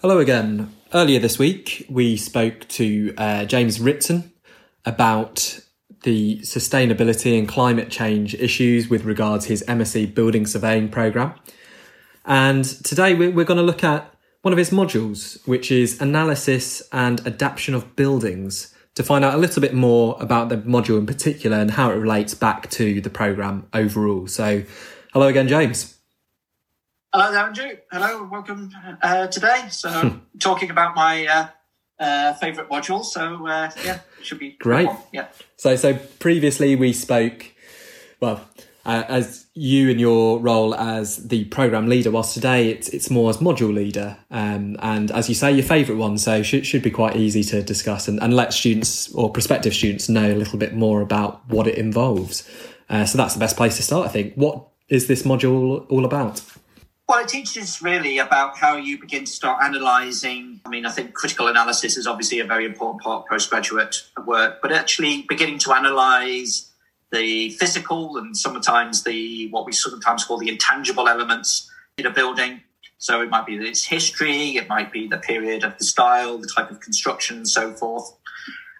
Hello again. Earlier this week, we spoke to James Ritson about the sustainability and climate change issues with regards to his MSc building surveying programme. And today we're going to look at one of his modules, which is analysis and adaptation of buildings, to find out a little bit more about the module in particular and how it relates back to the programme overall. So hello again, James. Hello, Andrew. Hello, and welcome today. So, talking about my favourite module. So, yeah, it should be great. Yeah. So previously we spoke. Well, as you in your role as the programme leader, whilst today it's more as module leader, and as you say, your favourite one. So, should be quite easy to discuss and let students or prospective students know a little bit more about what it involves. So that's the best place to start, I think. What is this module all about? Well, it teaches really about how you begin to start analysing. I mean, I think critical analysis is obviously a very important part of postgraduate work, but actually beginning to analyse the physical and sometimes what we sometimes call the intangible elements in a building. So it might be its history, it might be the period of the style, the type of construction and so forth,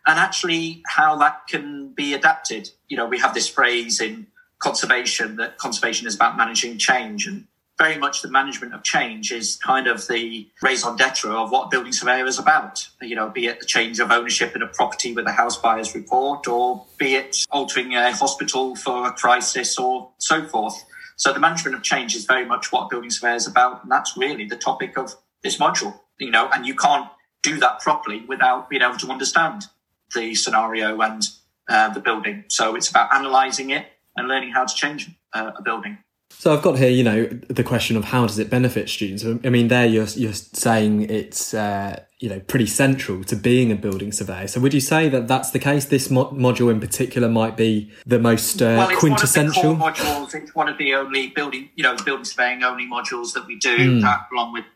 and actually how that can be adapted. You know, we have this phrase in conservation that conservation is about managing change, and very much the management of change is kind of the raison d'etre of what a building surveyor is about, you know, be it the change of ownership in a property with a house buyer's report, or be it altering a hospital for a crisis or so forth. So the management of change is very much what a building surveyor is about, and that's really the topic of this module, you know, and you can't do that properly without being able to understand the scenario and the building. So it's about analysing it and learning how to change a building. So I've got here, you know, the question of how does it benefit students? I mean, there you're saying it's, you know, pretty central to being a building surveyor. So would you say that that's the case? This module in particular might be the most quintessential? Well, it's one of the core modules. It's one of the only building surveying only modules that we do, that along with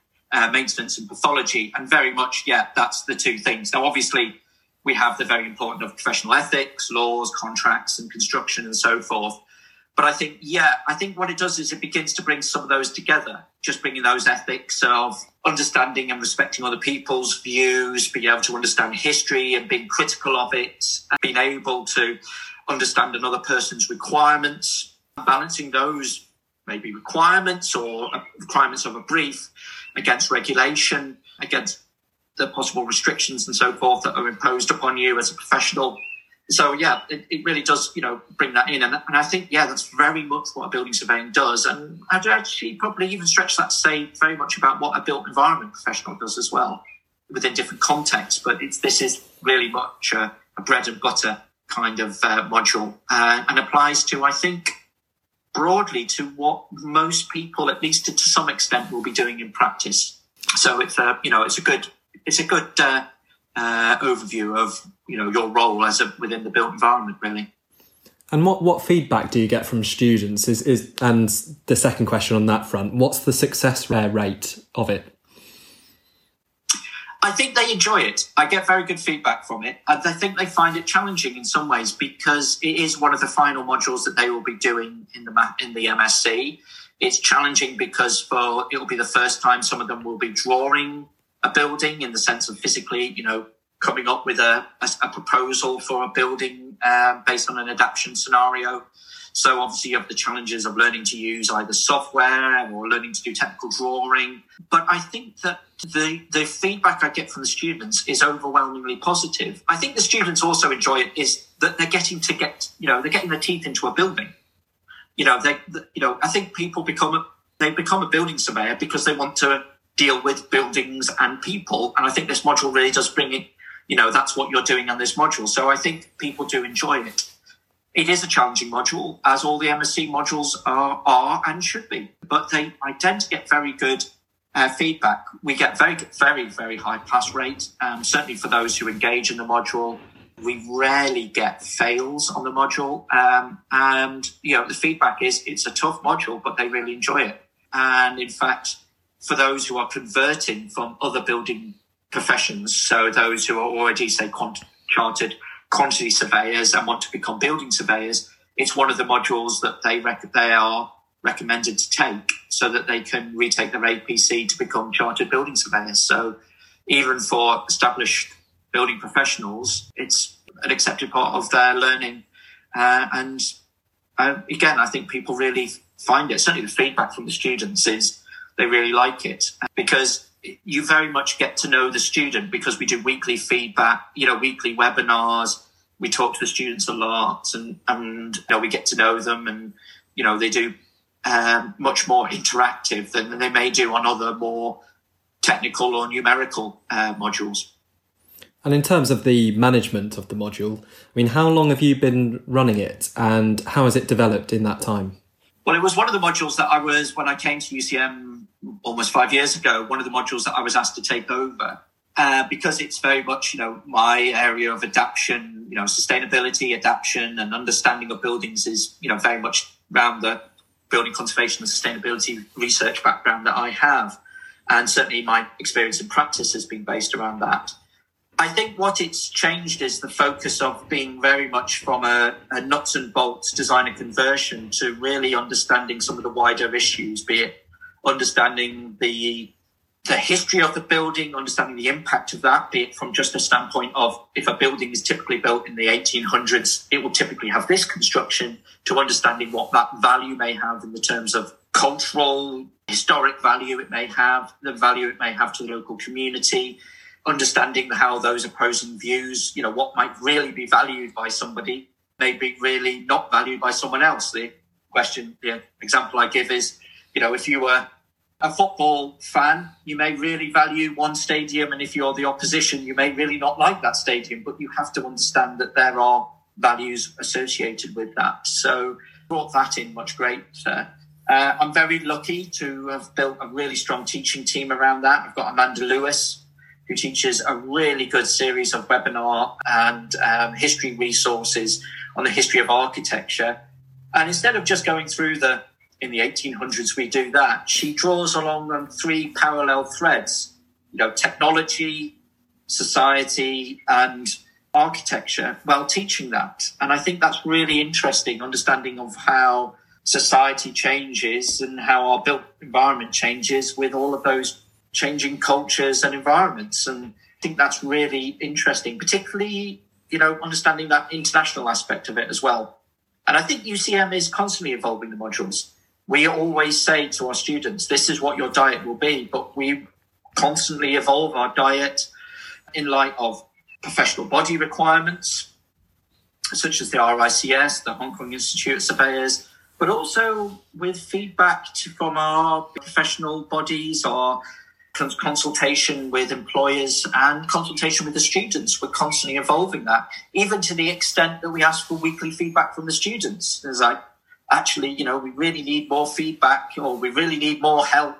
maintenance and pathology. And very much, yeah, that's the two things. Now, obviously, we have the very important of professional ethics, laws, contracts and construction and so forth. But I think what it does is it begins to bring some of those together, just bringing those ethics of understanding and respecting other people's views, being able to understand history and being critical of it, and being able to understand another person's requirements, balancing those maybe requirements or requirements of a brief against regulation, against the possible restrictions and so forth that are imposed upon you as a professional. So, yeah, it really does, you know, bring that in. And I think, yeah, that's very much what a building surveying does. And I'd actually probably even stretch that to say very much about what a built environment professional does as well within different contexts. But this is really much a bread and butter kind of module and applies to, I think, broadly to what most people, at least to some extent, will be doing in practice. So, it's a good overview of, you know, your role as within the built environment, really. And what feedback do you get from students? And the second question on that front, what's the success rate of it? I think they enjoy it. I get very good feedback from it. I think they find it challenging in some ways because it is one of the final modules that they will be doing in the MSc. It's challenging because it will be the first time some of them will be drawing a building in the sense of physically, you know, coming up with a proposal for a building based on an adaptation scenario. So obviously you have the challenges of learning to use either software or learning to do technical drawing. But I think that the feedback I get from the students is overwhelmingly positive. I think the students also enjoy it is that they're they're getting their teeth into a building. You know, I think people become a building surveyor because they want to deal with buildings and people. And I think this module really does bring it, you know, that's what you're doing on this module. So I think people do enjoy it. It is a challenging module, as all the MSc modules are and should be. But I tend to get very good feedback. We get very, very, very high pass rate, certainly for those who engage in the module. We rarely get fails on the module. And, you know, the feedback is it's a tough module, but they really enjoy it. And in fact, for those who are converting from other building professions, so those who are already, say, chartered quantity surveyors and want to become building surveyors, it's one of the modules that they are recommended to take so that they can retake their APC to become chartered building surveyors. So even for established building professionals, it's an accepted part of their learning. Again, I think people really find it, certainly the feedback from the students is they really like it, because you very much get to know the student, because we do weekly feedback, weekly webinars. We talk to the students a lot and we get to know them, and, they do much more interactive than they may do on other more technical or numerical modules. And in terms of the management of the module, how long have you been running it and how has it developed in that time? Well, it was one of the modules that I was, when I came to UCM almost 5 years ago, one of the modules that I was asked to take over, because it's very much, my area of adaptation, sustainability, adaptation and understanding of buildings is, very much around the building conservation and sustainability research background that I have. And certainly my experience in practice has been based around that. I think what it's changed is the focus of being very much from a nuts and bolts design and conversion to really understanding some of the wider issues, be it understanding the history of the building, understanding the impact of that, be it from just a standpoint of if a building is typically built in the 1800s, it will typically have this construction, to understanding what that value may have in the terms of cultural, historic value it may have, the value it may have to the local community, understanding how those opposing views, what might really be valued by somebody may be really not valued by someone else. The example I give is, if you were a football fan, you may really value one stadium, and if you're the opposition, you may really not like that stadium, but you have to understand that there are values associated with that. So brought that in much greater. I'm very lucky to have built a really strong teaching team around that. I've got Amanda Lewis, who teaches a really good series of webinar and history resources on the history of architecture. And instead of just going through in the 1800s, we do that, she draws along three parallel threads, technology, society, and architecture, while teaching that. And I think that's really interesting, understanding of how society changes and how our built environment changes with all of those changing cultures and environments. And I think that's really interesting, particularly, understanding that international aspect of it as well. And I think UCM is constantly evolving the modules. We always say to our students, this is what your diet will be, but we constantly evolve our diet in light of professional body requirements, such as the RICS, the Hong Kong Institute of Surveyors, but also with feedback from our professional bodies, our consultation with employers and consultation with the students. We're constantly evolving that, even to the extent that we ask for weekly feedback from the students. It's like, actually, we really need more feedback, or we really need more help,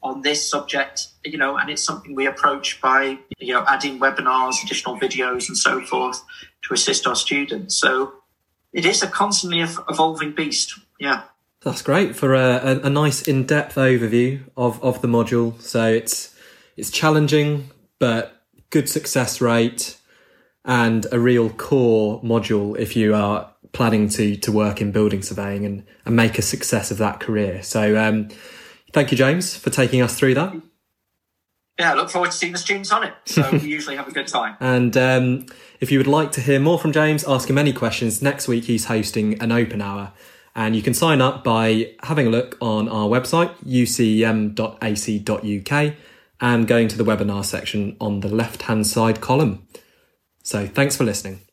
on this subject, and it's something we approach by, adding webinars, additional videos and so forth to assist our students. So it is a constantly evolving beast. Yeah. That's great for a nice in-depth overview of the module. So it's challenging, but good success rate and a real core module if you are planning to work in building surveying and make a success of that career. So thank you, James, for taking us through that. Yeah, I look forward to seeing the students on it. So we usually have a good time. And if you would like to hear more from James, ask him any questions. Next week, he's hosting an open hour. And you can sign up by having a look on our website, ucem.ac.uk, and going to the webinar section on the left-hand side column. So thanks for listening.